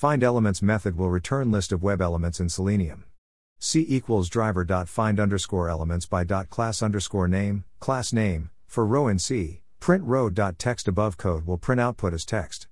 FindElements method will return list of web elements in Selenium. C equals driver.find_elements by .class_name, class name, for row in C, print row.text above code will print output as text.